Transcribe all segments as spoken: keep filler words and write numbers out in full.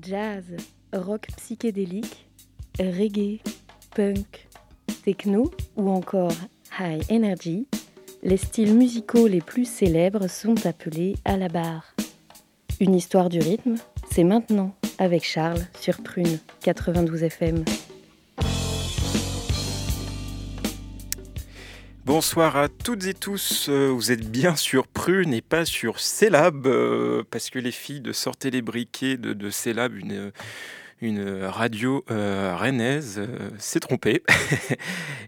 Jazz, rock psychédélique, reggae, punk, techno ou encore high energy, les styles musicaux les plus célèbres sont appelés à la barre. Une histoire du rythme, c'est maintenant avec Charles sur Prune quatre-vingt-douze F M. Bonsoir à toutes et tous, vous êtes bien sur Prune et pas sur Célab, euh, parce que les filles de Sortez les Briquets de, de Célab, une, une radio euh, rennaise, euh, s'est trompée.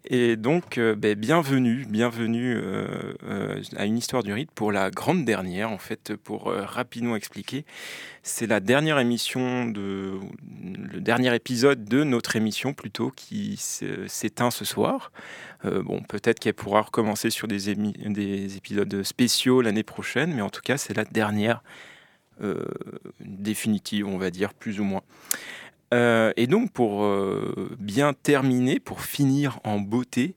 Et donc, euh, ben, bienvenue, bienvenue euh, euh, à Une Histoire du Rite pour la grande dernière, en fait, pour euh, rapidement expliquer. C'est la dernière émission, de, le dernier épisode de notre émission plutôt qui s'éteint ce soir. Euh, bon, peut-être qu'elle pourra recommencer sur des, émi- des épisodes spéciaux l'année prochaine, mais en tout cas, c'est la dernière euh, définitive, on va dire, plus ou moins. Euh, et donc, pour euh, bien terminer, pour finir en beauté,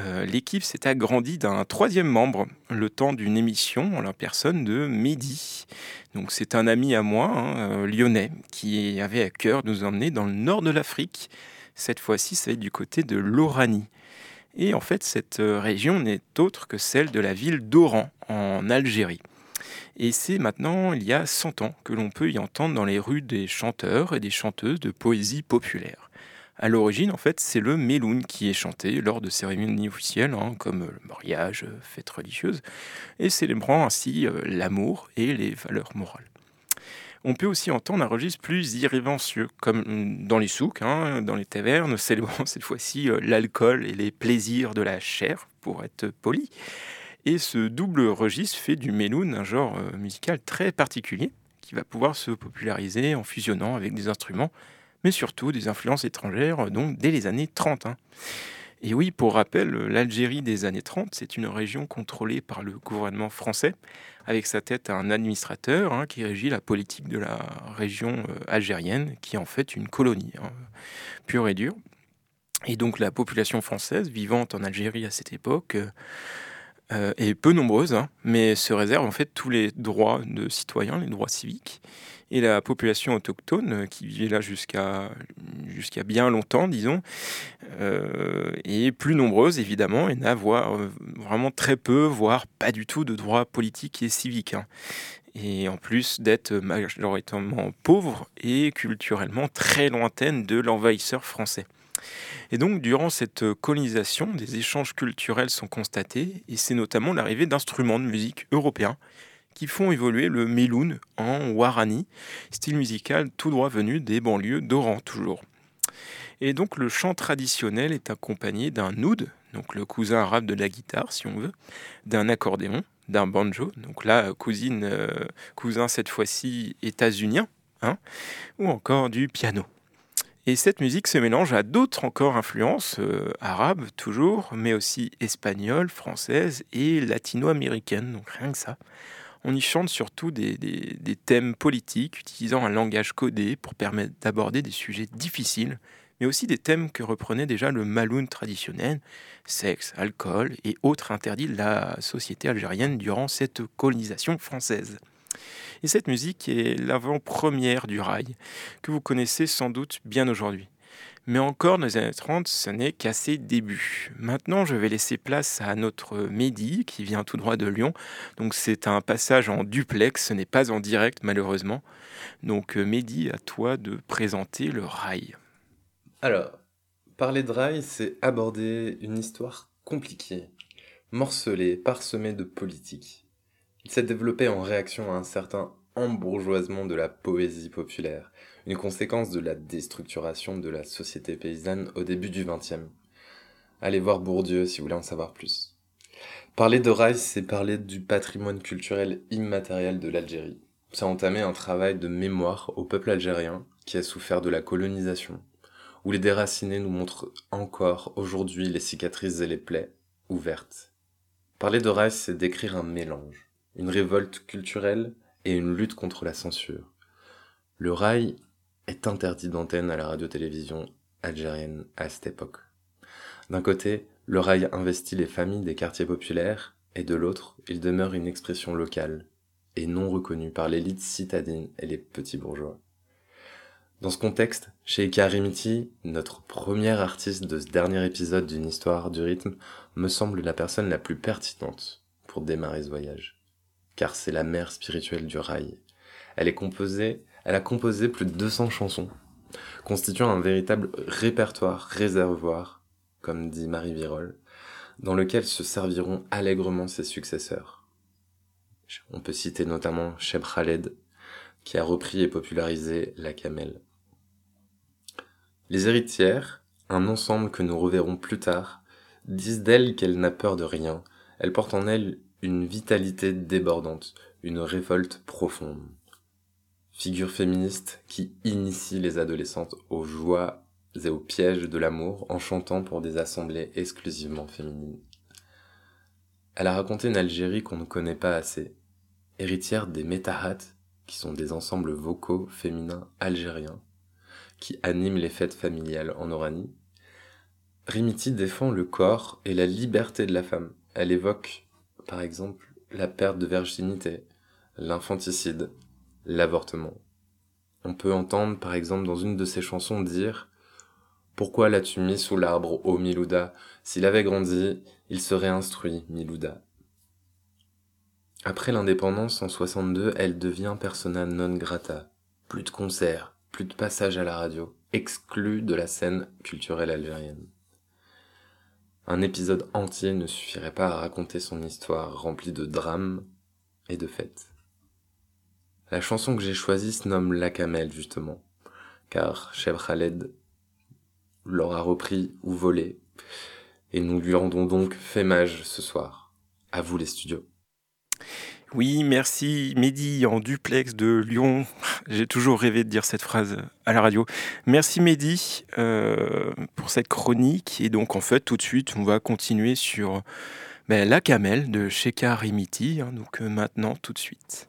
euh, l'équipe s'est agrandie d'un troisième membre, le temps d'une émission, en la personne de Mehdi. Donc c'est un ami à moi, hein, euh, lyonnais, qui avait à cœur de nous emmener dans le nord de l'Afrique. Cette fois-ci, ça va être du côté de l'Oranie. Et en fait, cette région n'est autre que celle de la ville d'Oran, en Algérie. Et c'est maintenant, il y a cent ans, que l'on peut y entendre dans les rues des chanteurs et des chanteuses de poésie populaire. À l'origine, en fait, c'est le melhoun qui est chanté lors de cérémonies officielles, hein, comme le mariage, fêtes religieuses, et célébrant ainsi euh, l'amour et les valeurs morales. On peut aussi entendre un registre plus irrévérencieux, comme dans les souks, hein, dans les tavernes, célébrant cette fois-ci euh, l'alcool et les plaisirs de la chair, pour être poli. Et ce double registre fait du melhoun un genre euh, musical très particulier, qui va pouvoir se populariser en fusionnant avec des instruments, mais surtout des influences étrangères, donc dès les années trente. Hein. Et oui, pour rappel, l'Algérie des années trente, c'est une région contrôlée par le gouvernement français, avec sa tête un administrateur hein, qui régit la politique de la région algérienne, qui est en fait une colonie, hein, pure et dure. Et donc la population française, vivante en Algérie à cette époque, euh, est peu nombreuse, hein, mais se réserve en fait tous les droits de citoyens, les droits civiques. Et la population autochtone, qui vivait là jusqu'à, jusqu'à bien longtemps, disons, euh, est plus nombreuse, évidemment, et n'a voire, euh, vraiment très peu, voire pas du tout, de droits politiques et civiques. Hein. Et en plus d'être majoritairement pauvre et culturellement très lointaine de l'envahisseur français. Et donc, durant cette colonisation, des échanges culturels sont constatés, et c'est notamment l'arrivée d'instruments de musique européens, qui font évoluer le melhoun en wahrani, style musical tout droit venu des banlieues d'Oran toujours. Et donc le chant traditionnel est accompagné d'un oud, donc le cousin arabe de la guitare si on veut, d'un accordéon, d'un banjo, donc là cousine, euh, cousin cette fois-ci états-unien, hein, ou encore du piano. Et cette musique se mélange à d'autres encore influences euh, arabes toujours, mais aussi espagnoles, françaises et latino-américaines, donc rien que ça. On y chante surtout des, des, des thèmes politiques, utilisant un langage codé pour permettre d'aborder des sujets difficiles, mais aussi des thèmes que reprenait déjà le melhoun traditionnel, sexe, alcool et autres interdits de la société algérienne durant cette colonisation française. Et cette musique est l'avant-première du raï, que vous connaissez sans doute bien aujourd'hui. Mais encore dans les années trente, ce n'est qu'à ses débuts. Maintenant, je vais laisser place à notre Mehdi, qui vient tout droit de Lyon. Donc c'est un passage en duplex, ce n'est pas en direct malheureusement. Donc Mehdi, à toi de présenter le raï. Alors, parler de raï, c'est aborder une histoire compliquée, morcelée, parsemée de politique. Il s'est développé en réaction à un certain embourgeoisement de la poésie populaire, une conséquence de la déstructuration de la société paysanne au début du vingtième. Allez voir Bourdieu si vous voulez en savoir plus. Parler de raï, c'est parler du patrimoine culturel immatériel de l'Algérie. Ça a entamé un travail de mémoire au peuple algérien qui a souffert de la colonisation, où les déracinés nous montrent encore aujourd'hui les cicatrices et les plaies ouvertes. Parler de raï, c'est décrire un mélange, une révolte culturelle et une lutte contre la censure. Le raï est interdit d'antenne à la radio-télévision algérienne à cette époque. D'un côté, le raï investit les familles des quartiers populaires, et de l'autre, il demeure une expression locale, et non reconnue par l'élite citadine et les petits bourgeois. Dans ce contexte, Cheikha Rimiti, notre première artiste de ce dernier épisode d'une histoire du rythme, me semble la personne la plus pertinente pour démarrer ce voyage. Car c'est la mère spirituelle du raï. Elle est composée, elle a composé plus de deux cents chansons, constituant un véritable répertoire, réservoir, comme dit Marie Virolle, dans lequel se serviront allègrement ses successeurs. On peut citer notamment Cheb Khaled, qui a repris et popularisé la camelle. Les Héritières, un ensemble que nous reverrons plus tard, disent d'elle qu'elle n'a peur de rien. Elle porte en elle une vitalité débordante, une révolte profonde. Figure féministe qui initie les adolescentes aux joies et aux pièges de l'amour en chantant pour des assemblées exclusivement féminines. Elle a raconté une Algérie qu'on ne connaît pas assez, héritière des meddahat, qui sont des ensembles vocaux féminins algériens, qui animent les fêtes familiales en Oranie. Rimiti défend le corps et la liberté de la femme. Elle évoque, par exemple, la perte de virginité, l'infanticide, l'avortement. On peut entendre, par exemple, dans une de ses chansons dire « Pourquoi l'as-tu mis sous l'arbre, ô Milouda? S'il avait grandi, il serait instruit, Milouda. » Après l'indépendance, en soixante-deux, elle devient persona non grata. Plus de concerts, plus de passages à la radio, exclue de la scène culturelle algérienne. Un épisode entier ne suffirait pas à raconter son histoire remplie de drames et de fêtes. La chanson que j'ai choisie se nomme La Camelle, justement, car Cheb Khaled l'aura repris ou volé, et nous lui rendons donc fémage ce soir. À vous les studios. Oui, merci Mehdi en duplex de Lyon. J'ai toujours rêvé de dire cette phrase à la radio. Merci Mehdi euh, pour cette chronique. Et donc en fait, tout de suite, on va continuer sur ben, La Camelle de Cheikha Rimiti. Hein, donc euh, maintenant, tout de suite.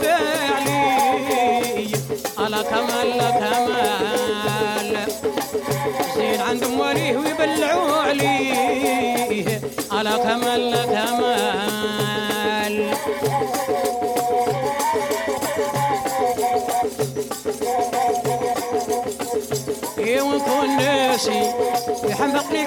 We're كمال كمال زين عند مواليه ويبلعوا عليه على كمال كمال يكون ناسي يحمقني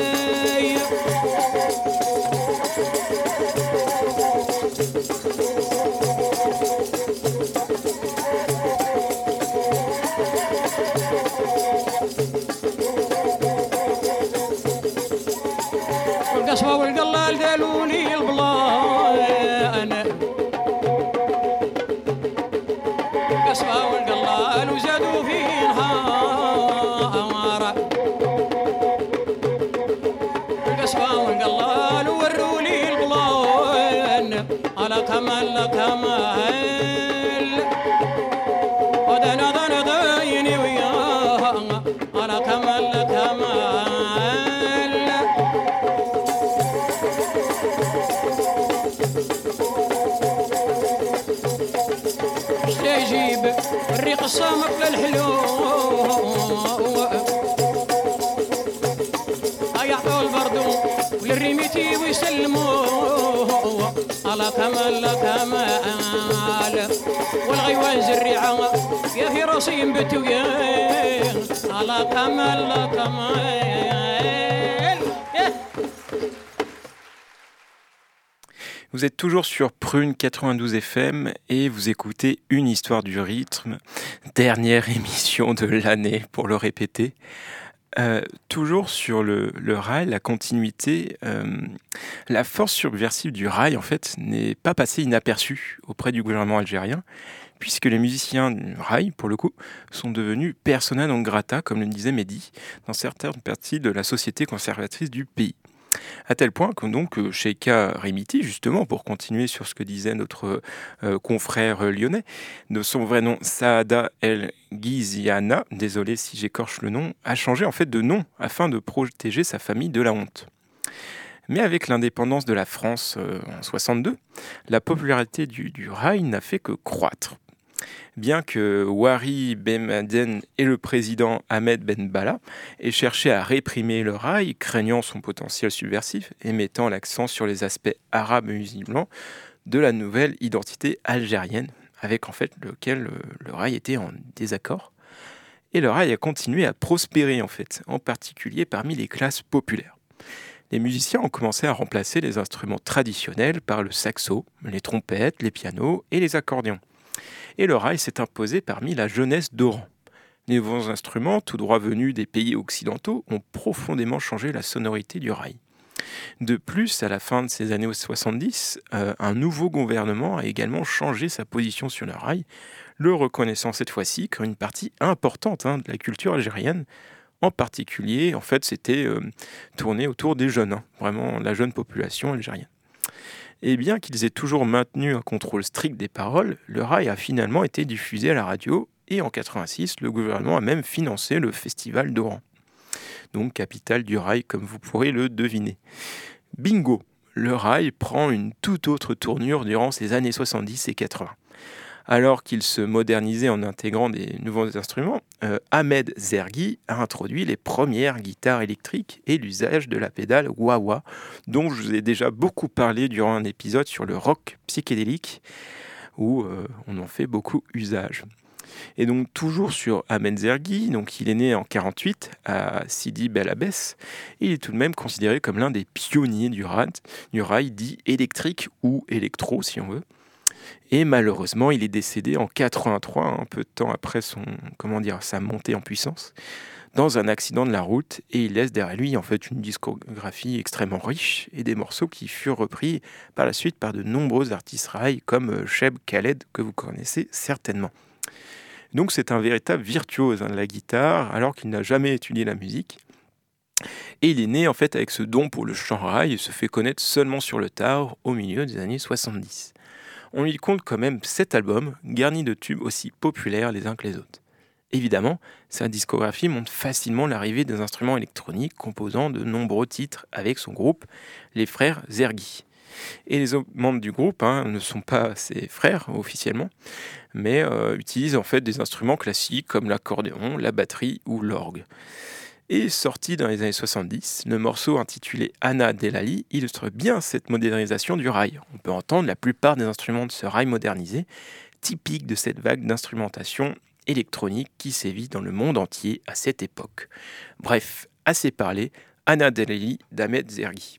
الصامت للحلو أيحطوا البردو وللريميتي ويسلموا على كمال كمال والغيوان زريعة يا في راسي نبتوا على كمال كمال. Vous êtes toujours sur Prune quatre-vingt-douze F M et vous écoutez Une histoire du rythme, dernière émission de l'année pour le répéter. Euh, toujours sur le, le raï, la continuité, euh, la force subversive du raï en fait n'est pas passée inaperçue auprès du gouvernement algérien, puisque les musiciens du raï, pour le coup, sont devenus persona non grata, comme le disait Mehdi, dans certaines parties de la société conservatrice du pays. À tel point que donc Cheikha Rimiti, justement, pour continuer sur ce que disait notre euh, confrère lyonnais, de son vrai nom Saada El Ghiziana, désolé si j'écorche le nom, a changé en fait de nom afin de protéger sa famille de la honte. Mais avec l'indépendance de la France euh, en soixante-deux, la popularité du, du raï n'a fait que croître. Bien que Houari Boumédiène et le président Ahmed Ben Bella aient cherché à réprimer le raï, craignant son potentiel subversif et mettant l'accent sur les aspects arabes et musulmans de la nouvelle identité algérienne, avec en fait lequel le, le raï était en désaccord. Et le raï a continué à prospérer en fait, en particulier parmi les classes populaires. Les musiciens ont commencé à remplacer les instruments traditionnels par le saxo, les trompettes, les pianos et les accordions. Et le raï s'est imposé parmi la jeunesse d'Oran. Les nouveaux instruments, tout droit venus des pays occidentaux, ont profondément changé la sonorité du raï. De plus, à la fin de ces années soixante-dix, euh, un nouveau gouvernement a également changé sa position sur le raï, le reconnaissant cette fois-ci comme une partie importante hein, de la culture algérienne. En particulier, en fait, c'était euh, tourné autour des jeunes, hein, vraiment la jeune population algérienne. Et bien qu'ils aient toujours maintenu un contrôle strict des paroles, le raï a finalement été diffusé à la radio et en quatre-vingt-six, le gouvernement a même financé le festival d'Oran, donc capitale du raï comme vous pourrez le deviner. Bingo, le raï prend une toute autre tournure durant ces années soixante-dix et quatre-vingts. Alors qu'il se modernisait en intégrant des nouveaux instruments, euh, Ahmed Zergui a introduit les premières guitares électriques et l'usage de la pédale wah-wah, dont je vous ai déjà beaucoup parlé durant un épisode sur le rock psychédélique, où euh, on en fait beaucoup usage. Et donc toujours sur Ahmed Zergui, donc il est né en quarante-huit à Sidi Bel Abbès, et il est tout de même considéré comme l'un des pionniers du raï, du raï dit électrique ou électro si on veut. Et malheureusement, il est décédé en quatre-vingt-trois, un peu de temps après son, comment dire, sa montée en puissance, dans un accident de la route. Et il laisse derrière lui en fait une discographie extrêmement riche et des morceaux qui furent repris par la suite par de nombreux artistes raï comme Cheb Khaled, que vous connaissez certainement. Donc c'est un véritable virtuose hein, de la guitare, alors qu'il n'a jamais étudié la musique. Et il est né en fait avec ce don pour le chant raï et se fait connaître seulement sur le tard au milieu des années soixante-dix. on y compte quand même sept albums, garnis de tubes aussi populaires les uns que les autres. Évidemment, sa discographie montre facilement l'arrivée des instruments électroniques composant de nombreux titres avec son groupe, les frères Zergui. Et les autres membres du groupe hein, ne sont pas ses frères officiellement, mais euh, utilisent en fait des instruments classiques comme l'accordéon, la batterie ou l'orgue. Et sorti dans les années soixante-dix, le morceau intitulé Anna Delali illustre bien cette modernisation du raï. On peut entendre la plupart des instruments de ce raï modernisé, typique de cette vague d'instrumentation électronique qui sévit dans le monde entier à cette époque. Bref, assez parlé, Anna Delali d'Ahmed Zergui.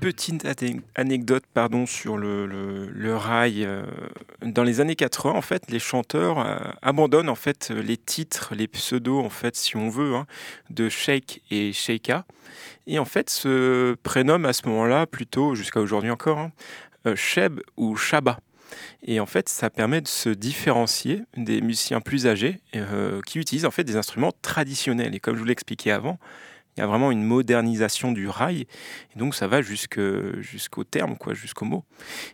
Petite anecdote pardon, sur le, le, le raï. Dans les années quatre-vingts, en fait, les chanteurs euh, abandonnent en fait, les titres, les pseudos, en fait, si on veut, hein, de Cheikh et Cheikha. Et en fait, se prénomment à ce moment-là, plutôt jusqu'à aujourd'hui encore, hein, euh, Cheb ou Chaba. Et en fait, ça permet de se différencier des musiciens plus âgés euh, qui utilisent en fait, des instruments traditionnels. Et comme je vous l'expliquais avant, il y a vraiment une modernisation du raï, et donc ça va jusque, jusqu'au terme, quoi, jusqu'au mot.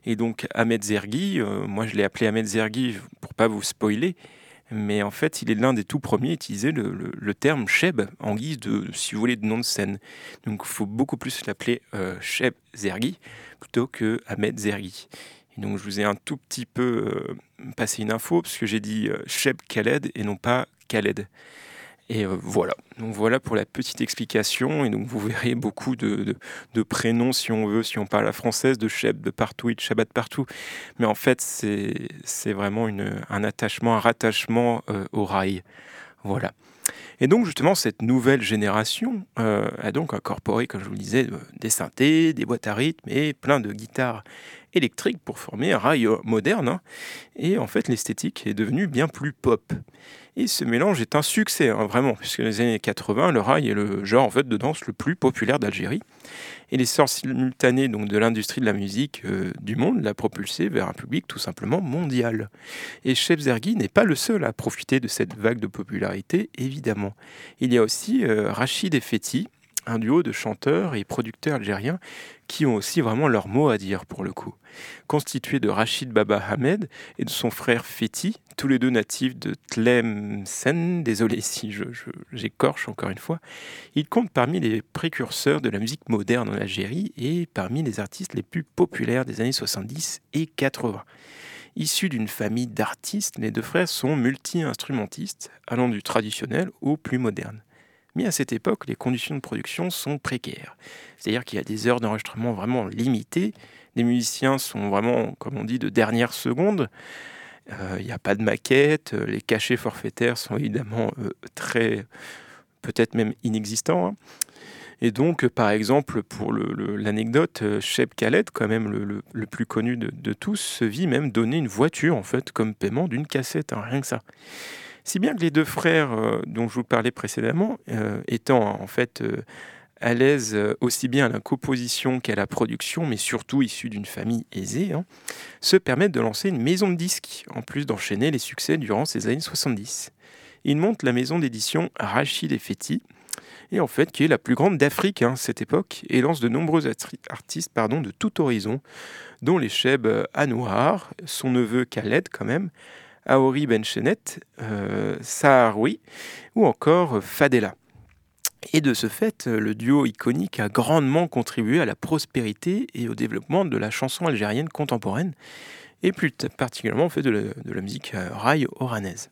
Et donc Ahmed Zergui, euh, moi je l'ai appelé Ahmed Zergui pour ne pas vous spoiler, mais en fait il est l'un des tout premiers à utiliser le, le, le terme Cheb en guise de, si vous voulez, de nom de scène. Donc il faut beaucoup plus l'appeler euh, Cheb Zergui plutôt que Ahmed Zergui. Et donc je vous ai un tout petit peu euh, passé une info, parce que j'ai dit euh, Cheb Khaled et non pas Khaled. Et euh, voilà. Donc voilà pour la petite explication. Et donc vous verrez beaucoup de, de, de prénoms, si on veut, si on parle à la française, de Cheb de partout et de Chaba de partout. Mais en fait, c'est, c'est vraiment une, un attachement, un rattachement euh, au raï. Voilà. Et donc justement, cette nouvelle génération euh, a donc incorporé, comme je vous le disais, des synthés, des boîtes à rythme et plein de guitares électriques pour former un raï moderne. Hein. Et en fait, l'esthétique est devenue bien plus pop. Et ce mélange est un succès, hein, vraiment, puisque dans les années quatre-vingts, le raï est le genre en fait, de danse le plus populaire d'Algérie. Et l'essor simultané donc, de l'industrie de la musique euh, du monde l'a propulsé vers un public tout simplement mondial. Et Cheb Zergui n'est pas le seul à profiter de cette vague de popularité, évidemment. Il y a aussi euh, Rachid et Fethi, un duo de chanteurs et producteurs algériens qui ont aussi vraiment leur mot à dire pour le coup. Constitué de Rachid Baba Ahmed et de son frère Fethi, tous les deux natifs de Tlemcen, désolé si je, je, j'écorche encore une fois, ils comptent parmi les précurseurs de la musique moderne en Algérie et parmi les artistes les plus populaires des années soixante-dix et quatre-vingts. Issus d'une famille d'artistes, les deux frères sont multi-instrumentistes, allant du traditionnel au plus moderne. Mais à cette époque, les conditions de production sont précaires. C'est-à-dire qu'il y a des heures d'enregistrement vraiment limitées. Les musiciens sont vraiment, comme on dit, de dernière seconde. Euh, il n'y a pas de maquette. Les cachets forfaitaires sont évidemment euh, très, peut-être même inexistants. Hein. Et donc, par exemple, pour le, le, l'anecdote, Cheb Khaled, quand même le, le, le plus connu de, de tous, se vit même donner une voiture, en fait, comme paiement d'une cassette. Hein, rien que ça. Si bien que les deux frères euh, dont je vous parlais précédemment, euh, étant hein, en fait euh, à l'aise euh, aussi bien à la composition qu'à la production, mais surtout issus d'une famille aisée, hein, se permettent de lancer une maison de disques, en plus d'enchaîner les succès durant ces années soixante-dix. Ils montent la maison d'édition Rachid et Fethi, et en fait qui est la plus grande d'Afrique à hein, cette époque, et lance de nombreux atri- artistes pardon, de tout horizon, dont les Cheb Anouar, son neveu Khaled quand même, Aouri Benchenet, euh, Saharoui ou encore Fadela. Et de ce fait, le duo iconique a grandement contribué à la prospérité et au développement de la chanson algérienne contemporaine, et plus t- particulièrement en fait, de, la, de la musique euh, raï oranaise.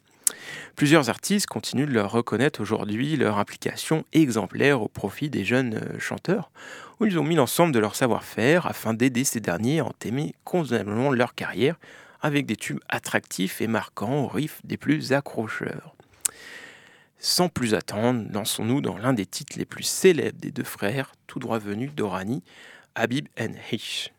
Plusieurs artistes continuent de leur reconnaître aujourd'hui leur implication exemplaire au profit des jeunes euh, chanteurs, où ils ont mis l'ensemble de leur savoir-faire afin d'aider ces derniers à entamer convenablement leur carrière, avec des tubes attractifs et marquants aux riffs des plus accrocheurs. Sans plus attendre, lançons-nous dans l'un des titres les plus célèbres des deux frères, tout droit venu d'Oranie, Habib and Hish.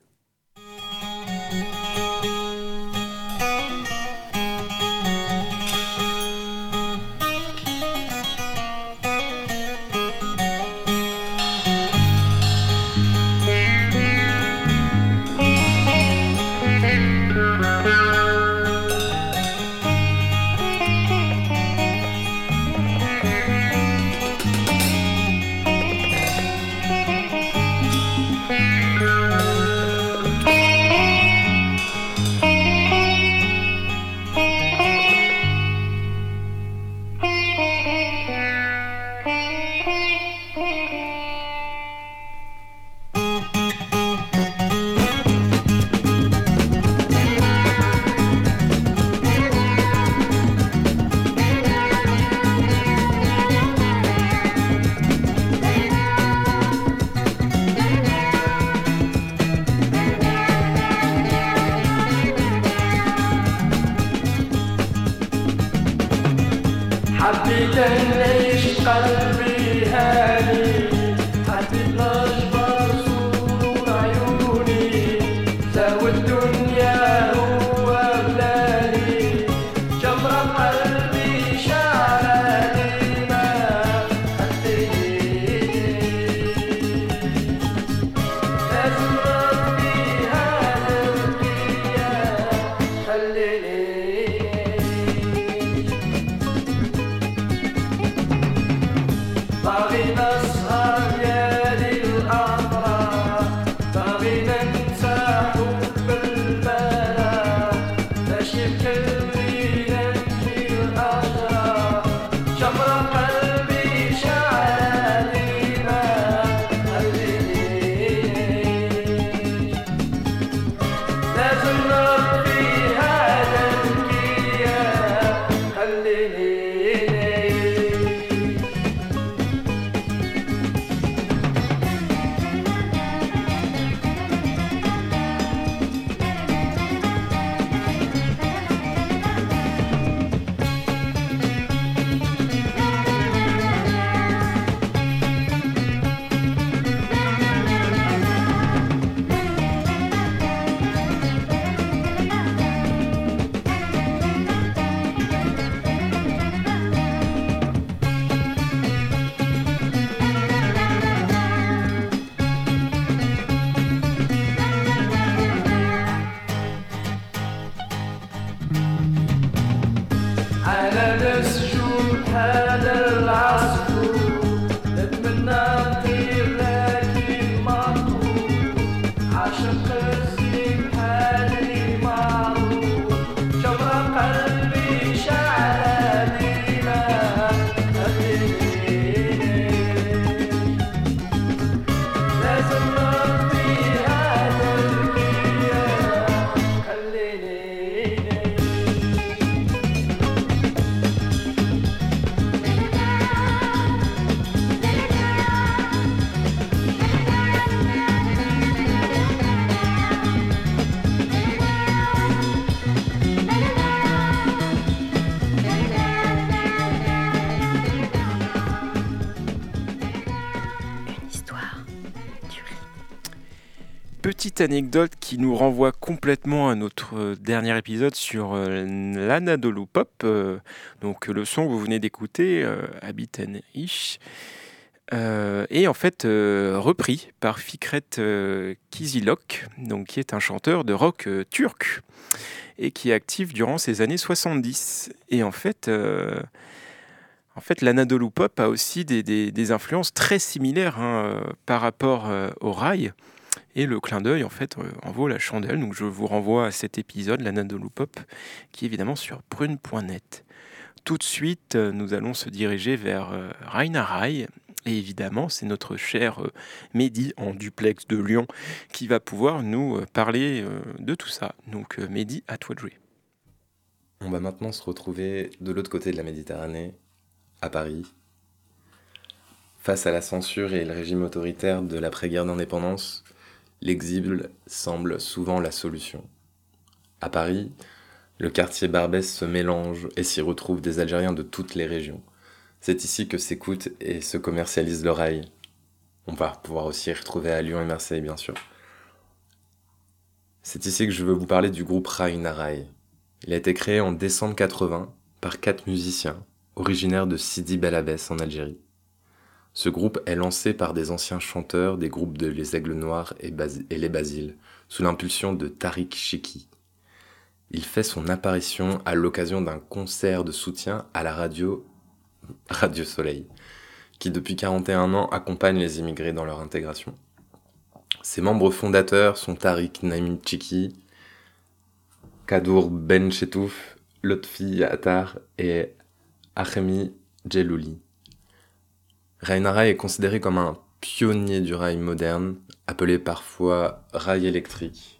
حبيت نعيش قلبي هاني حبيت نشبع صور عيوني سوى الدنيا هو بلاني جمرة قلبي شعلاني ما حبيت لازم ربي هذا القيام خليني anecdote qui nous renvoie complètement à notre dernier épisode sur l'Anadolu Pop. Donc le son que vous venez d'écouter, Habib and Hish, euh, est en fait euh, repris par Fikret Kizilok, donc qui est un chanteur de rock euh, turc et qui est actif durant ces années soixante-dix. Et en fait... Euh, En fait, l'Anadolu Pop a aussi des, des, des influences très similaires hein, par rapport euh, au raï. Et le clin d'œil, en fait, en vaut la chandelle. Donc, je vous renvoie à cet épisode, l'Anadolu Pop, qui est évidemment sur prune point net. Tout de suite, nous allons se diriger vers Raïna Raï. Et évidemment, c'est notre cher Mehdi, en duplex de Lyon, qui va pouvoir nous parler de tout ça. Donc, Mehdi, à toi de jouer. On va maintenant se retrouver de l'autre côté de la Méditerranée, à Paris. Face à la censure et le régime autoritaire de l'après-guerre d'indépendance, l'exil semble souvent la solution. À Paris, le quartier Barbès se mélange et s'y retrouvent des Algériens de toutes les régions. C'est ici que s'écoute et se commercialise le raï. On va pouvoir aussi y retrouver à Lyon et Marseille, bien sûr. C'est ici que je veux vous parler du groupe Raïna Raï. Il a été créé en décembre quatre-vingt par quatre musiciens, originaires de Sidi Bel Abbès en Algérie. Ce groupe est lancé par des anciens chanteurs des groupes de Les Aigles Noirs et, Bas- et Les Basiles, sous l'impulsion de Tariq Chiki. Il fait son apparition à l'occasion d'un concert de soutien à la radio Radio Soleil, qui depuis quarante et un ans accompagne les immigrés dans leur intégration. Ses membres fondateurs sont Tariq Naim Chiki, Kadour Benchenet, Lotfi Attar et Ahemi Djelouli. Raïna Raï est considéré comme un pionnier du raï moderne, appelé parfois raï électrique.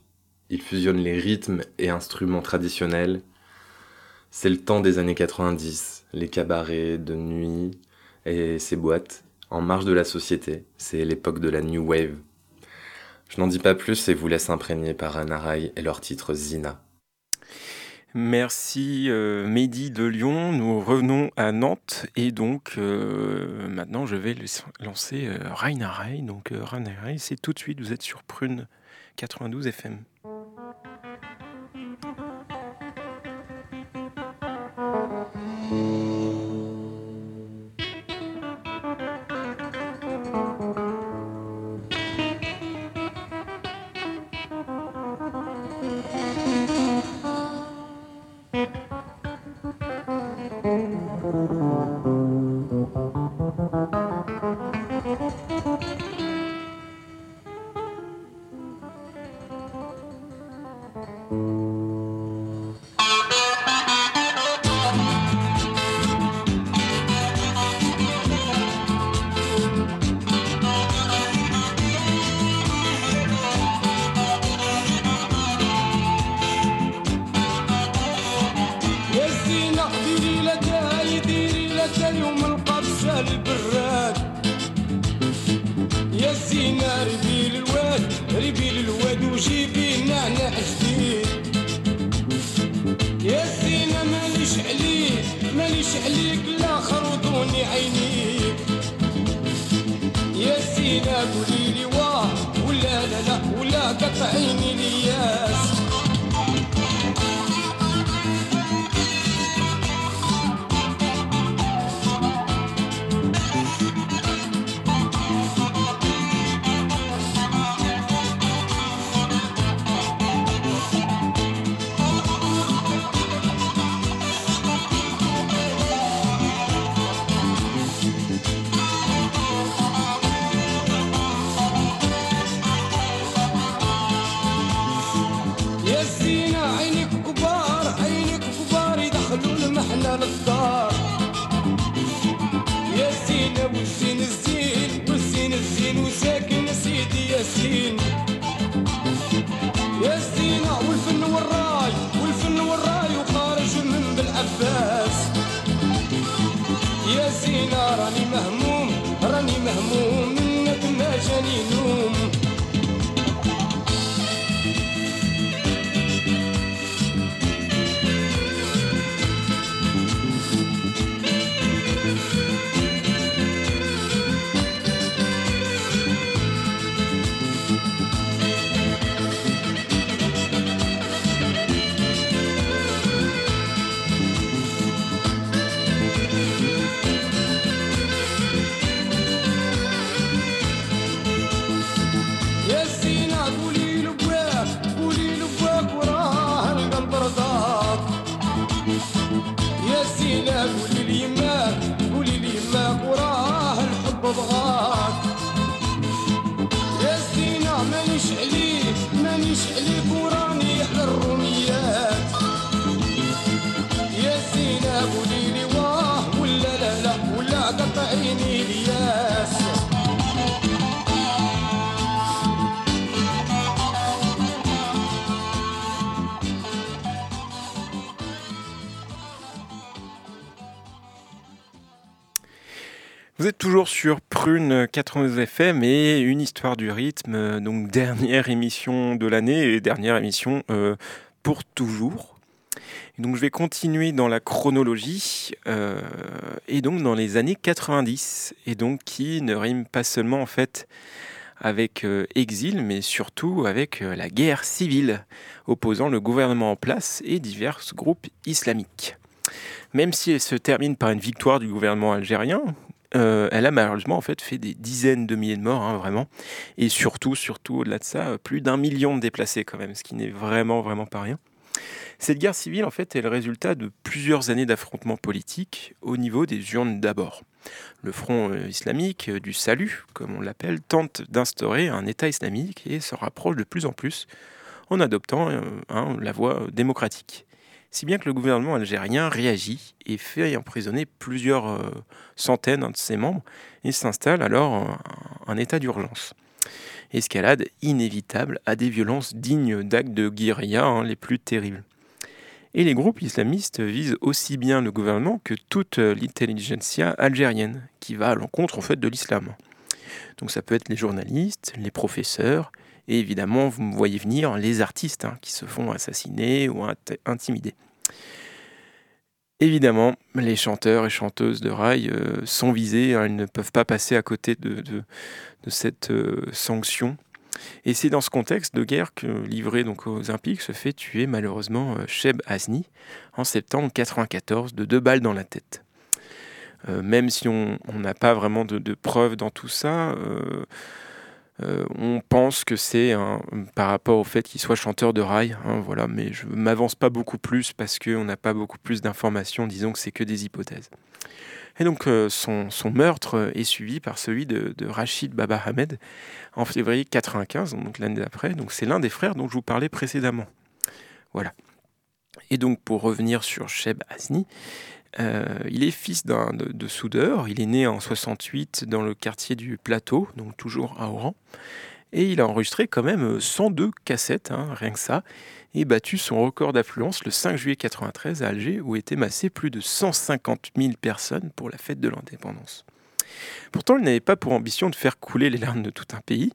Il fusionne les rythmes et instruments traditionnels. C'est le temps des années quatre-vingt-dix, les cabarets de nuit et ses boîtes, en marge de la société. C'est l'époque de la New Wave. Je n'en dis pas plus et vous laisse imprégner par Raïna Raï et leur titre Zina. Merci euh, Mehdi de Lyon. Nous revenons à Nantes et donc euh, maintenant je vais lancer euh, Raïna Raï. Donc euh, Raïna Raï, c'est tout de suite, vous êtes sur Prune quatre-vingt-douze F M. Vous êtes toujours sur Prune quatre-vingt-douze F M et une histoire du rythme, donc dernière émission de l'année et dernière émission euh, pour toujours. Et donc je vais continuer dans la chronologie euh, et donc dans les années quatre-vingt-dix et donc qui ne rime pas seulement en fait avec euh, exil mais surtout avec euh, la guerre civile opposant le gouvernement en place et divers groupes islamiques. Même si elle se termine par une victoire du gouvernement algérien, Euh, elle a malheureusement en fait fait des dizaines de milliers de morts, hein, vraiment, et surtout, surtout au-delà de ça, plus d'un million de déplacés quand même, ce qui n'est vraiment, vraiment pas rien. Cette guerre civile en fait est le résultat de plusieurs années d'affrontements politiques au niveau des urnes d'abord. Le front islamique du salut, comme on l'appelle, tente d'instaurer un État islamique et se rapproche de plus en plus en adoptant euh, hein, la voie démocratique. Si bien que le gouvernement algérien réagit et fait emprisonner plusieurs euh, centaines de ses membres, il s'installe alors un, un état d'urgence. Escalade inévitable à des violences dignes d'actes de guérilla hein, les plus terribles. Et les groupes islamistes visent aussi bien le gouvernement que toute l'intelligentsia algérienne, qui va à l'encontre en fait de l'islam. Donc ça peut être les journalistes, les professeurs, et évidemment, vous me voyez venir les artistes hein, qui se font assassiner ou int- intimider. Évidemment, les chanteurs et chanteuses de raï euh, sont visés, hein, ils ne peuvent pas passer à côté de, de, de cette euh, sanction. Et c'est dans ce contexte de guerre que, livré donc aux impiques, se fait tuer malheureusement Cheb Hasni en septembre mille neuf cent quatre-vingt-quatorze de deux balles dans la tête. Euh, même si on n'a pas vraiment de, de preuves dans tout ça, euh, euh, on pense que c'est hein, par rapport au fait qu'il soit chanteur de raï, hein, voilà, mais je ne m'avance pas beaucoup plus parce qu'on n'a pas beaucoup plus d'informations, disons que c'est que des hypothèses. Et donc euh, son, son meurtre est suivi par celui de, de Rachid Baba Ahmed en février mille neuf cent quatre-vingt-quinze, donc l'année d'après. Donc c'est l'un des frères dont je vous parlais précédemment. Voilà. Et donc pour revenir sur Cheb Hasni, euh, il est fils d'un, de, de soudeur. Il est né en soixante-huit dans le quartier du Plateau, donc toujours à Oran. Et il a enregistré quand même cent deux cassettes, hein, rien que ça, et battu son record d'affluence le cinq juillet mille neuf cent quatre-vingt-treize à Alger, où étaient massées plus de cent cinquante mille personnes pour la fête de l'indépendance. Pourtant, il n'avait pas pour ambition de faire couler les larmes de tout un pays.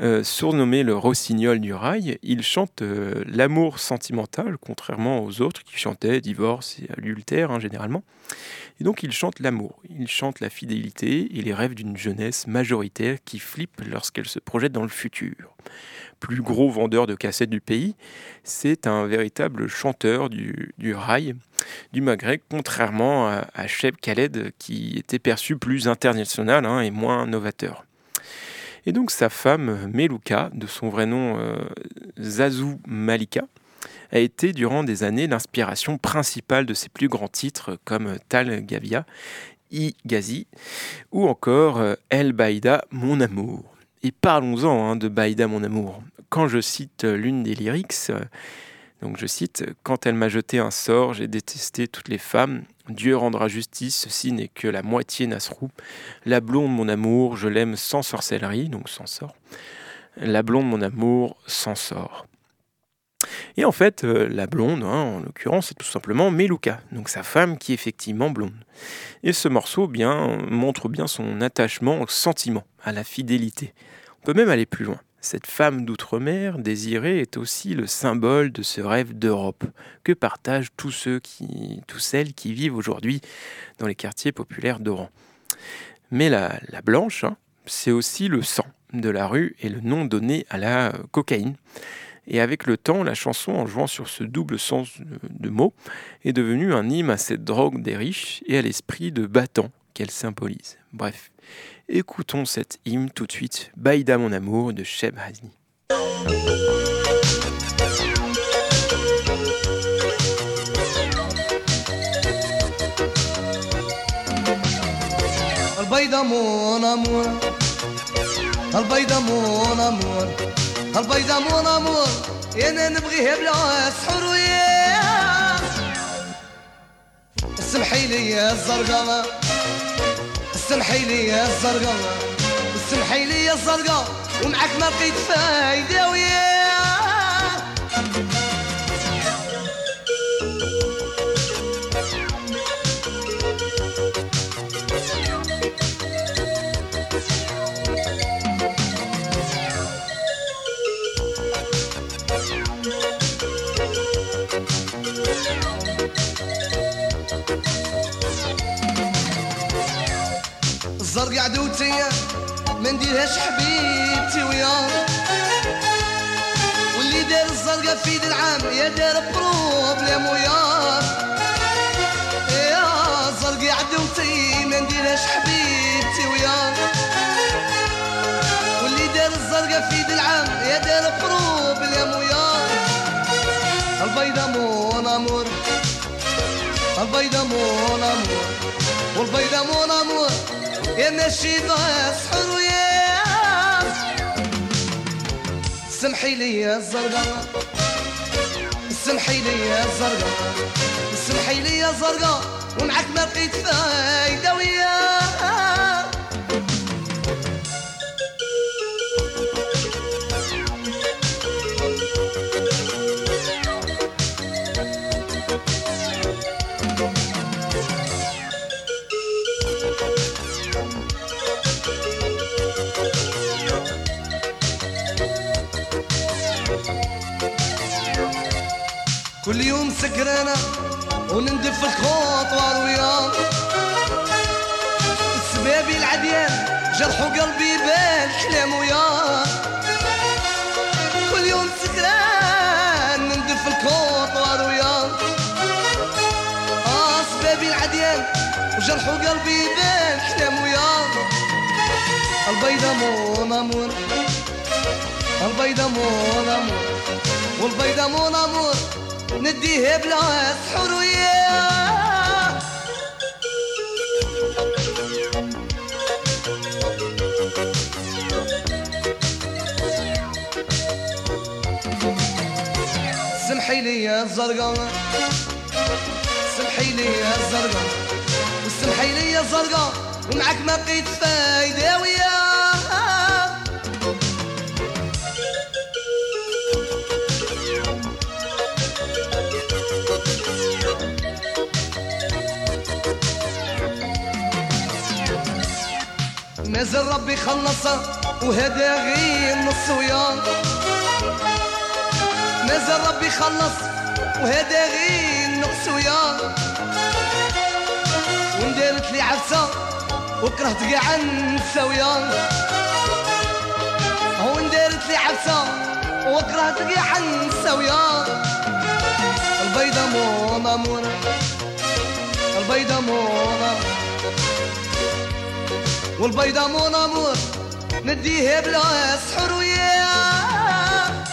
Euh, surnommé le rossignol du raï, il chante euh, l'amour sentimental, contrairement aux autres qui chantaient divorce et adultère, hein, généralement. Et donc, il chante l'amour, il chante la fidélité et les rêves d'une jeunesse majoritaire qui flippe lorsqu'elle se projette dans le futur. Plus gros vendeur de cassettes du pays, c'est un véritable chanteur du, du raï, du Maghreb, contrairement à, à Cheb Khaled, qui était perçu plus international hein, et moins novateur. Et donc sa femme Melouka, de son vrai nom euh, Zazou Malika, a été durant des années l'inspiration principale de ses plus grands titres comme Tal Gavia, I Ghazi ou encore euh, El Baïda Mon Amour. Et parlons-en hein, de Baïda Mon Amour. Quand je cite l'une des lyrics, euh, donc je cite « Quand elle m'a jeté un sort, j'ai détesté toutes les femmes. Dieu rendra justice, ceci n'est que la moitié Nasrou. La blonde, mon amour, je l'aime sans sorcellerie, donc sans sort. La blonde, mon amour, sans sort. » Et en fait, euh, la blonde, hein, en l'occurrence, c'est tout simplement Melouka, donc sa femme qui est effectivement blonde. Et ce morceau bien, montre bien son attachement au sentiment, à la fidélité. On peut même aller plus loin. Cette femme d'outre-mer désirée est aussi le symbole de ce rêve d'Europe que partagent tous ceux qui, tous celles qui vivent aujourd'hui dans les quartiers populaires d'Oran. Mais la, la blanche, hein, c'est aussi le sang de la rue et le nom donné à la cocaïne. Et avec le temps, la chanson, en jouant sur ce double sens de, de mots, est devenue un hymne à cette drogue des riches et à l'esprit de battant qu'elle symbolise. Bref, écoutons cette hymne tout de suite, Baïda mon amour de Cheb Hasni. Baïda mon amour, Baïda mon amour, Baïda mon amour, انا نبغيها بلا سحرويه اسمحي لي يا الزرقاء سمحي لي يا الزرقاء سمحي لي يا الزرقاء ومعك ما لقيت فايده وياك الزرقا عدوتي ما نديرهاش حبيبتي وياه واللي دار الزرقا في يد العام يا دار بروبليم وياه يا الزرقا عدوتي ما نديرهاش حبيبتي وياه واللي دار الزرقا في يد العام يا دار بروبليم وياه البيضا مون امور البيضا مون امور والبيضا مون امور يا نشيطة يا سحروية سمحي لي يا الزرقاء سمحي لي يا الزرقاء سمحي لي يا الزرقاء ومعك ما لقيت فايدة وياك كل يوم سكرانة وندف الخوط والوياض السبابي العديان جرحوا قلبي بين كلام وياض كل يوم سكران ندف الخوط والوياض آه السبابي العديان وجرحوا قلبي بين كلام وياض البيضة مون أمور البيضة مون أمور والبيضة مون أمور نديها بلا سحور وياه سمحي لي يا الزرقاء سمحي لي يا الزرقاء وسمحي لي يا الزرقاء ومعك ما بقيت فايدة وياه نزل ربي خلصه وهدا غير نص وياه نزل ربي خلص وهدا غير نقص وياه وندارت لي عفسه وكرهت كاع ننسى وياه وندارت لي عفسه وكرهت كاع ننسى وياه البيضه مون امور البيضه مون امور والبيضة مون أمور نديها بلا سحور وياه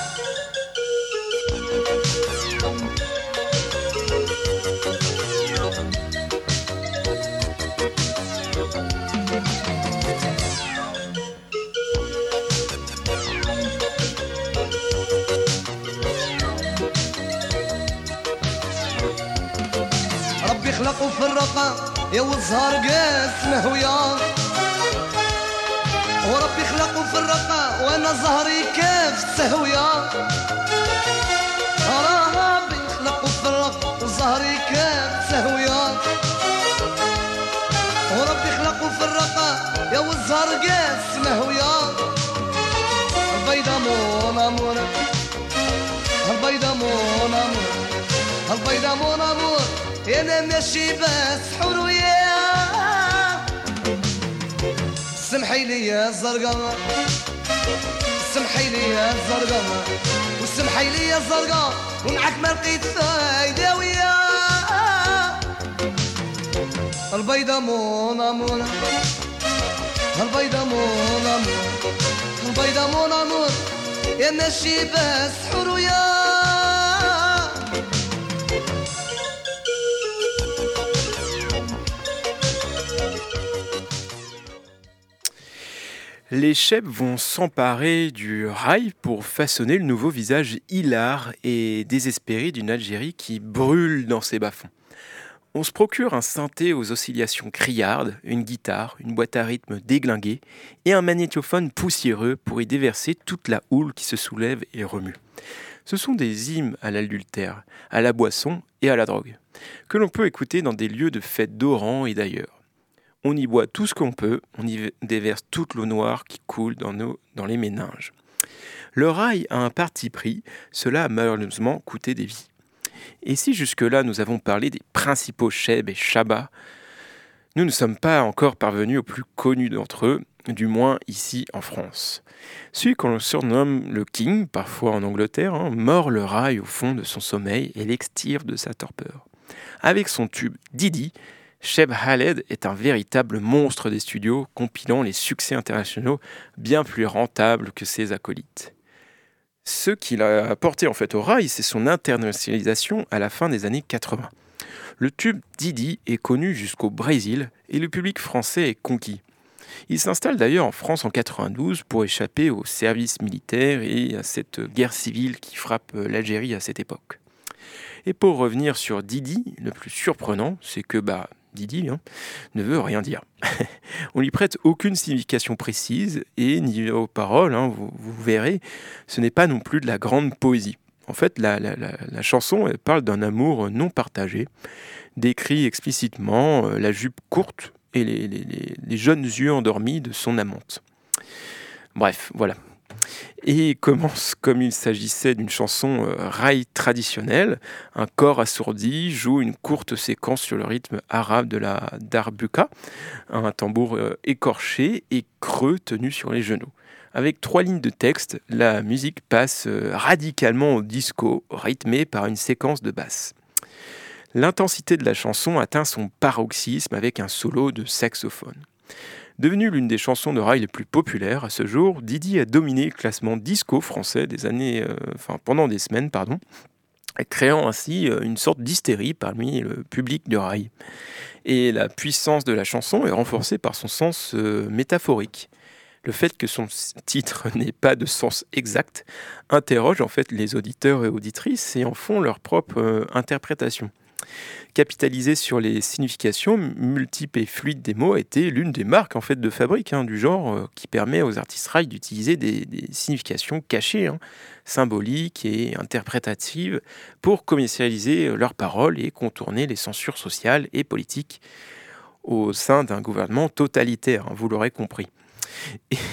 ربي خلقوا في الرقة يا والزهر قاسمه وياه وربي خلقوا في الرقة وانا ظهري كاف سهويا ربي خلقوا في الرقة وظهري كاف سهويا وربي خلقوا في الرقة يا والزهر قاف سمهويا البيضة مون امور البيضة مون امور البيضة مون امور انا ماشي بس حرويا سمحي لي يا الزرقاء سمحي لي يا الزرقاء وسمحي لي يا الزرقاء ومعك ما لقيت فايدة وياه البيضة مون أمور البيضة مون أمور البيضة مون أمور يا ماشي بس حور وياه Les Cheb vont s'emparer du raï pour façonner le nouveau visage hilar et désespéré d'une Algérie qui brûle dans ses bas-fonds. On se procure un synthé aux oscillations criardes, une guitare, une boîte à rythme déglinguée et un magnétophone poussiéreux pour y déverser toute la houle qui se soulève et remue. Ce sont des hymnes à l'adultère, à la boisson et à la drogue, que l'on peut écouter dans des lieux de fêtes d'Oran et d'ailleurs. On y boit tout ce qu'on peut, on y déverse toute l'eau noire qui coule dans, nos, dans les méninges. Le raï a un parti pris, cela a malheureusement coûté des vies. Et si jusque-là nous avons parlé des principaux Cheb et Chaba, nous ne sommes pas encore parvenus aux plus connus d'entre eux, du moins ici en France. Celui qu'on surnomme le King, parfois en Angleterre, hein, mord le raï au fond de son sommeil et l'extirpe de sa torpeur. Avec son tube Didi, Cheb Khaled est un véritable monstre des studios, compilant les succès internationaux bien plus rentables que ses acolytes. Ce qu'il a apporté en fait au raï, c'est son internationalisation à la fin des années quatre-vingts. Le tube Didi est connu jusqu'au Brésil et le public français est conquis. Il s'installe d'ailleurs en France en quatre-vingt-douze pour échapper au service militaire et à cette guerre civile qui frappe l'Algérie à cette époque. Et pour revenir sur Didi, le plus surprenant, c'est que bah Didi hein, ne veut rien dire. On lui prête aucune signification précise et ni aux paroles, hein, vous, vous verrez, ce n'est pas non plus de la grande poésie. En fait, la, la, la, la chanson elle parle d'un amour non partagé, décrit explicitement la jupe courte et les, les, les, les jeunes yeux endormis de son amante. Bref, voilà. et commence comme il s'agissait d'une chanson euh, raï traditionnelle. Un corps assourdi joue une courte séquence sur le rythme arabe de la darbuka, un tambour euh, écorché et creux tenu sur les genoux. Avec trois lignes de texte, la musique passe euh, radicalement au disco, rythmée par une séquence de basse. L'intensité de la chanson atteint son paroxysme avec un solo de saxophone. Devenue l'une des chansons de raï les plus populaires à ce jour, Didi a dominé le classement disco français des années, euh, enfin, pendant des semaines, pardon, créant ainsi une sorte d'hystérie parmi le public de raï. Et la puissance de la chanson est renforcée par son sens euh, métaphorique. Le fait que son titre n'ait pas de sens exact interroge en fait les auditeurs et auditrices et en font leur propre euh, interprétation. Capitaliser sur les significations multiples et fluides des mots était l'une des marques en fait de fabrique hein, du genre euh, qui permet aux artistes raï d'utiliser des, des significations cachées, hein, symboliques et interprétatives pour commercialiser leurs paroles et contourner les censures sociales et politiques au sein d'un gouvernement totalitaire, hein, vous l'aurez compris.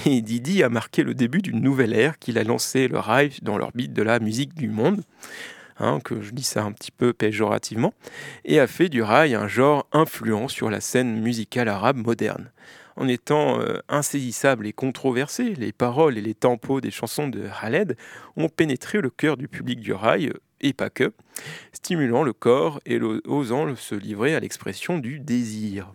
Et Didi a marqué le début d'une nouvelle ère qu'il a lancé le raï dans l'orbite de la musique du monde. Hein, que je dis ça un petit peu péjorativement, et a fait du raï un genre influent sur la scène musicale arabe moderne. En étant euh, insaisissable et controversé, les paroles et les tempos des chansons de Khaled ont pénétré le cœur du public du raï, et pas que, stimulant le corps et le, osant se livrer à l'expression du désir.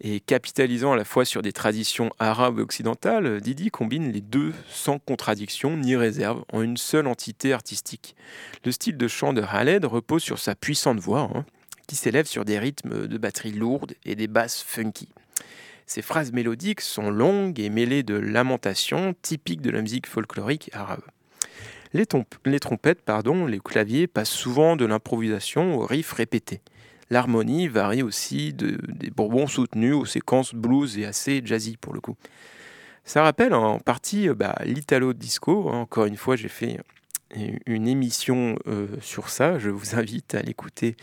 Et capitalisant à la fois sur des traditions arabes et occidentales, Didi combine les deux sans contradiction ni réserve en une seule entité artistique. Le style de chant de Khaled repose sur sa puissante voix, hein, qui s'élève sur des rythmes de batterie lourde et des basses funky. Ses phrases mélodiques sont longues et mêlées de lamentations typiques de la musique folklorique arabe. Les, tom- les trompettes, pardon, les claviers passent souvent de l'improvisation aux riffs répétés. L'harmonie varie aussi de, des bourbons soutenus aux séquences blues et assez jazzy pour le coup. Ça rappelle en partie bah, l'Italo Disco. Encore une fois, j'ai fait une émission euh, sur ça. Je vous invite à l'écouter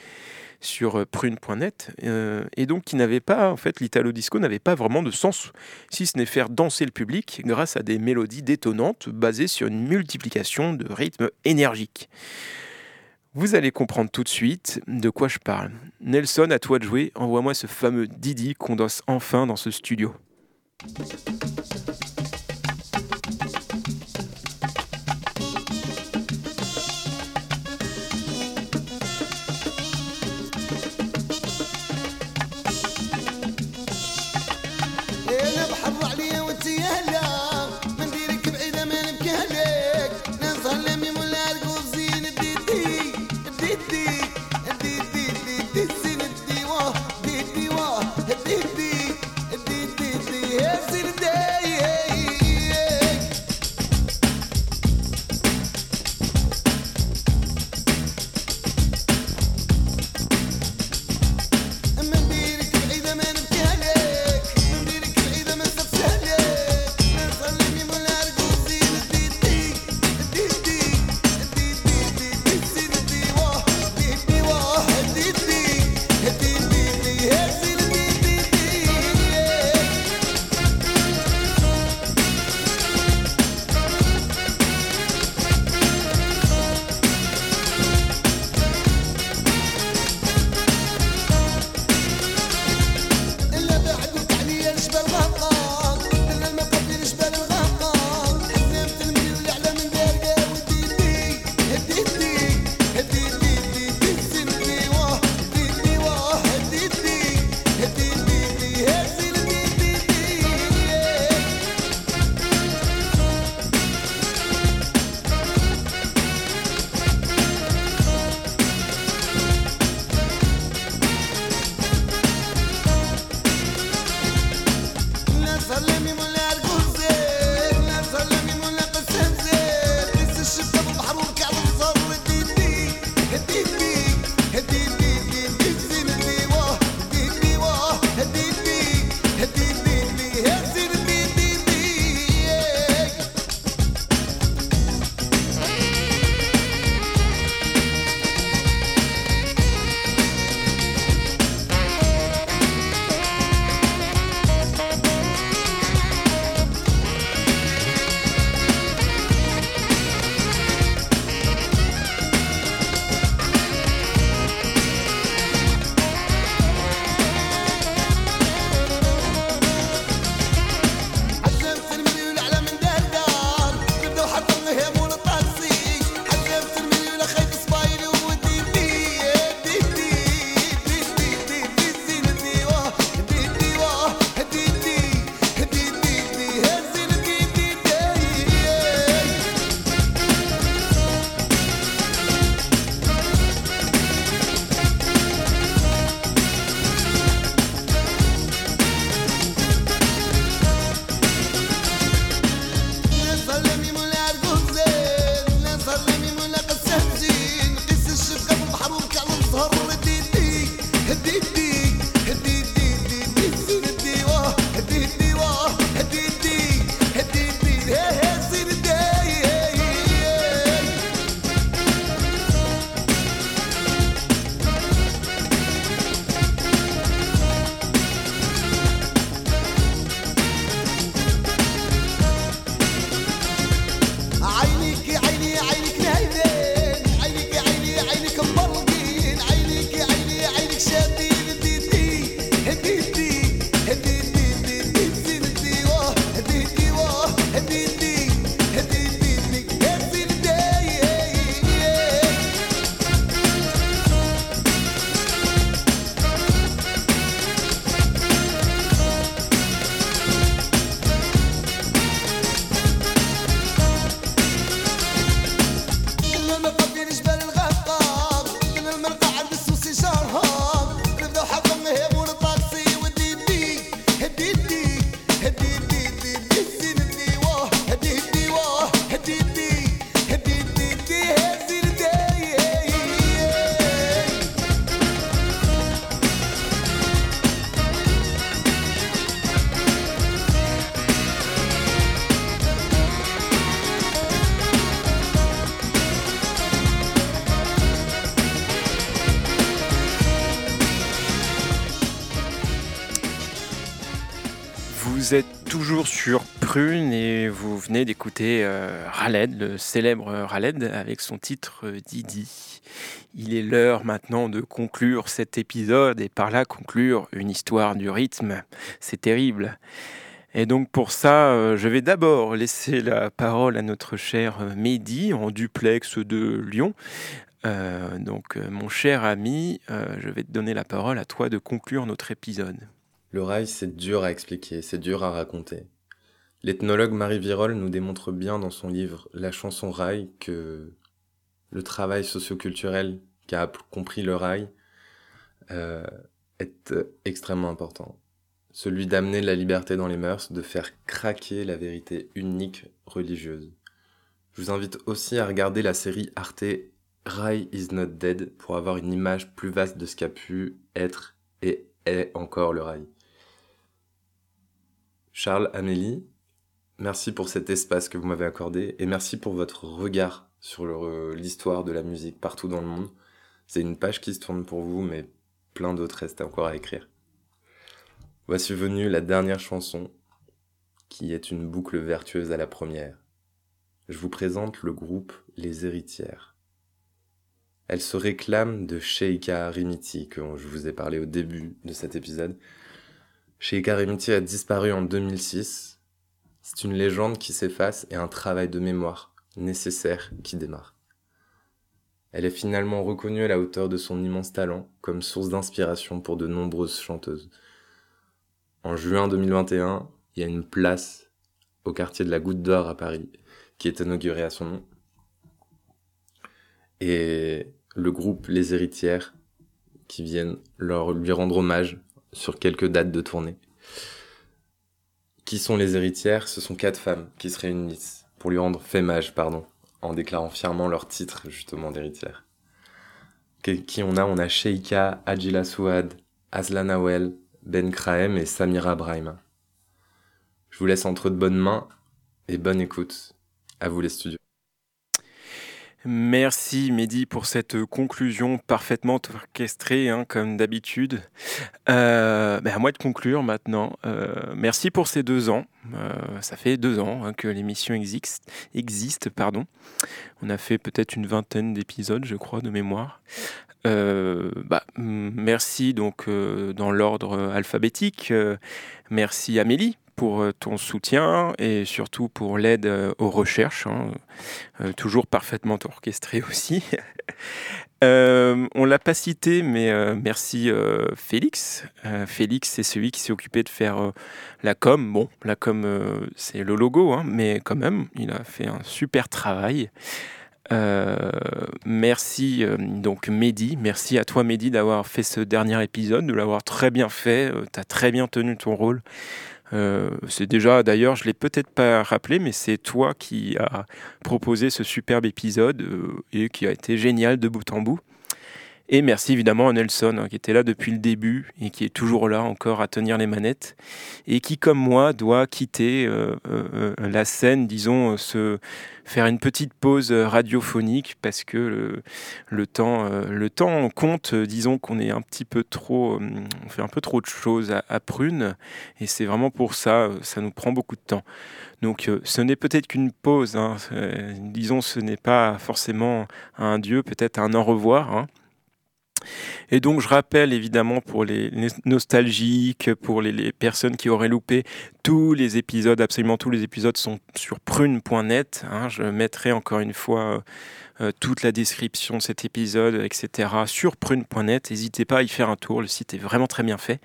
sur prune point net. Euh, et donc, qui n'avait pas, en fait, l'Italo Disco n'avait pas vraiment de sens, si ce n'est faire danser le public grâce à des mélodies détonnantes basées sur une multiplication de rythmes énergiques. Vous allez comprendre tout de suite de quoi je parle. Nelson, à toi de jouer, envoie-moi ce fameux Didi qu'on danse enfin dans ce studio. Every day. Vous êtes toujours sur Prune et vous venez d'écouter euh, Khaled, le célèbre Khaled, avec son titre euh, Didi. Il est l'heure maintenant de conclure cet épisode et par là conclure une histoire du rythme. C'est terrible. Et donc pour ça, euh, je vais d'abord laisser la parole à notre cher Mehdi en duplex de Lyon. Euh, donc euh, mon cher ami, euh, je vais te donner la parole à toi de conclure notre épisode. Le raï, c'est dur à expliquer, c'est dur à raconter. L'ethnologue Marie Virolle nous démontre bien dans son livre « La chanson raï » que le travail socioculturel qu'a compris le raï euh, est extrêmement important. Celui d'amener la liberté dans les mœurs, de faire craquer la vérité unique religieuse. Je vous invite aussi à regarder la série Arte « Raï is not dead » pour avoir une image plus vaste de ce qu'a pu être et est encore le raï. Charles, Amélie, merci pour cet espace que vous m'avez accordé et merci pour votre regard sur le, l'histoire de la musique partout dans le monde. C'est une page qui se tourne pour vous, mais plein d'autres restent encore à écrire. Voici venue la dernière chanson, qui est une boucle vertueuse à la première. Je vous présente le groupe Les Héritières. Elle se réclame de Cheikha Rimiti, que je vous ai parlé au début de cet épisode. Cheikha Rimiti a disparu en deux mille six. C'est une légende qui s'efface et un travail de mémoire nécessaire qui démarre. Elle est finalement reconnue à la hauteur de son immense talent comme source d'inspiration pour de nombreuses chanteuses. En juin deux mille vingt et un, il y a une place au quartier de la Goutte d'Or à Paris qui est inaugurée à son nom. Et le groupe Les Héritières qui viennent leur, lui rendre hommage sur quelques dates de tournée. Qui sont les héritières? Ce sont quatre femmes qui se réunissent pour lui rendre fémage, pardon, en déclarant fièrement leur titre, justement, d'héritière. Qui on a On a Cheikha, Adjila Souad, Aslan Awel, Ben Kraem et Samira Brahmaï. Je vous laisse entre de bonnes mains et bonne écoute. À vous les studios. Merci Mehdi pour cette conclusion parfaitement orchestrée, hein, comme d'habitude. Euh, ben à moi de conclure maintenant. Euh, merci pour ces deux ans. Euh, ça fait deux ans hein, que l'émission existe. existe pardon. On a fait peut-être une vingtaine d'épisodes, je crois, de mémoire. Euh, bah, merci donc euh, dans l'ordre alphabétique. Euh, merci Amélie pour ton soutien et surtout pour l'aide aux recherches, hein, euh, toujours parfaitement orchestrée aussi. euh, on ne l'a pas cité, mais euh, merci euh, Félix. Euh, Félix, c'est celui qui s'est occupé de faire euh, la com. Bon, la com, euh, c'est le logo, hein, mais quand même, il a fait un super travail. Euh, merci euh, donc Mehdi, merci à toi Mehdi d'avoir fait ce dernier épisode, de l'avoir très bien fait, euh, t'as très bien tenu ton rôle. Euh, c'est déjà, d'ailleurs, je ne l'ai peut-être pas rappelé, mais c'est toi qui as proposé ce superbe épisode euh, et qui a été génial de bout en bout. Et merci évidemment à Nelson, hein, qui était là depuis le début et qui est toujours là encore à tenir les manettes et qui, comme moi, doit quitter euh, euh, la scène, disons, euh, se faire une petite pause radiophonique parce que le, le temps, euh, le temps compte. Euh, disons qu'on est un petit peu trop, euh, on fait un peu trop de choses à, à Prune et c'est vraiment pour ça, euh, ça nous prend beaucoup de temps. Donc, euh, ce n'est peut-être qu'une pause. Hein, euh, disons, ce n'est pas forcément un adieu, peut-être un au revoir. Hein. Et donc je rappelle évidemment pour les, les nostalgiques, pour les, les personnes qui auraient loupé, tous les épisodes, absolument tous les épisodes sont sur prune point net, hein, je mettrai encore une fois euh, toute la description de cet épisode, et cetera sur prune point net, n'hésitez pas à y faire un tour, le site est vraiment très bien fait.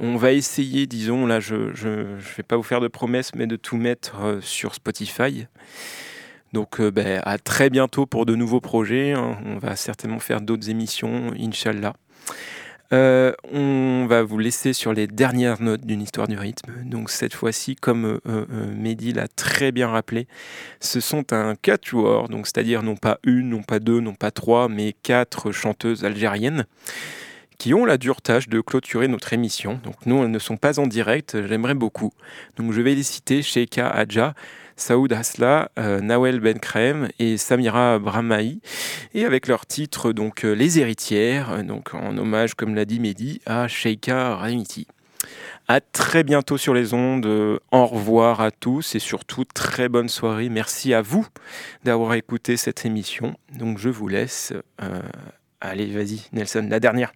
On va essayer, disons, là je ne vais pas vous faire de promesses, mais de tout mettre euh, sur Spotify. Donc euh, bah, à très bientôt pour de nouveaux projets, hein. On va certainement faire d'autres émissions, Inch'Allah. Euh, on va vous laisser sur les dernières notes d'une histoire du rythme. Donc cette fois-ci, comme euh, euh, Mehdi l'a très bien rappelé, ce sont un quatuor, donc c'est-à-dire non pas une, non pas deux, non pas trois, mais quatre chanteuses algériennes qui ont la dure tâche de clôturer notre émission. Donc nous, elles ne sont pas en direct, j'aimerais beaucoup. Donc je vais les citer, Cheikha, Adja, Saoud Hasla, euh, Nawel Ben Krem et Samira Brahmaï, et avec leur titre donc euh, Les Héritières, donc en hommage, comme l'a dit Mehdi, à Cheikha Rimiti. À très bientôt sur les ondes. Au revoir à tous et surtout très bonne soirée. Merci à vous d'avoir écouté cette émission. Donc je vous laisse. Euh, allez, vas-y, Nelson, la dernière.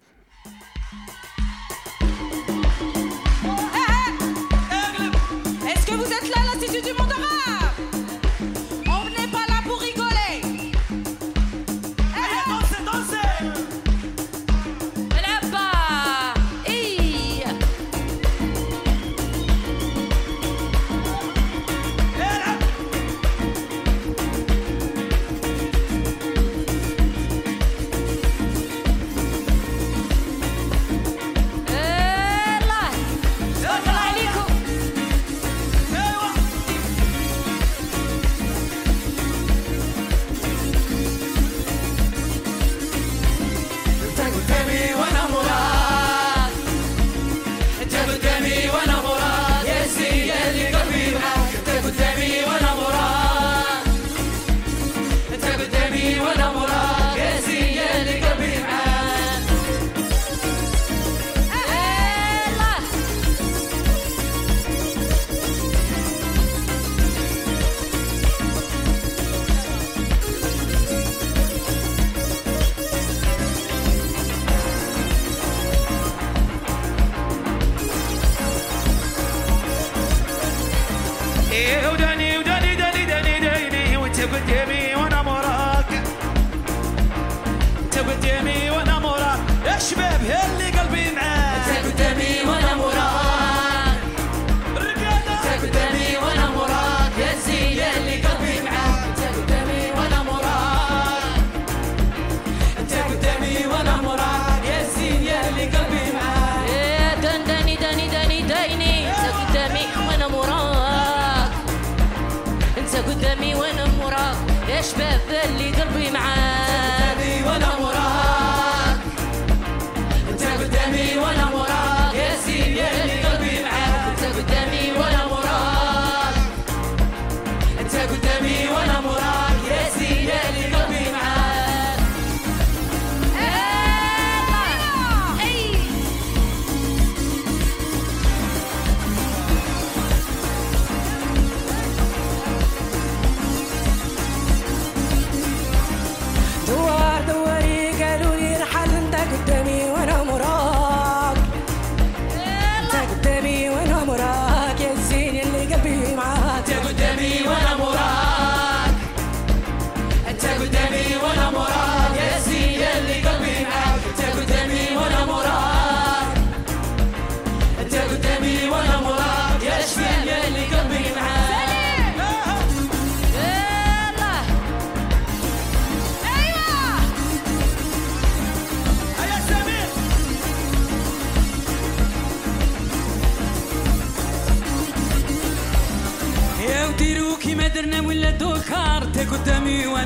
Samir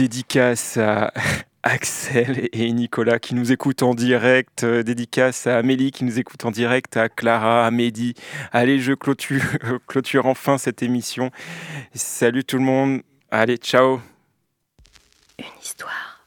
dédicace à Axel et Nicolas qui nous écoutent en direct, dédicace à Amélie qui nous écoute en direct, à Clara, à Mehdi. Allez, je clôture, clôture enfin cette émission. Salut tout le monde, allez, ciao. Une histoire.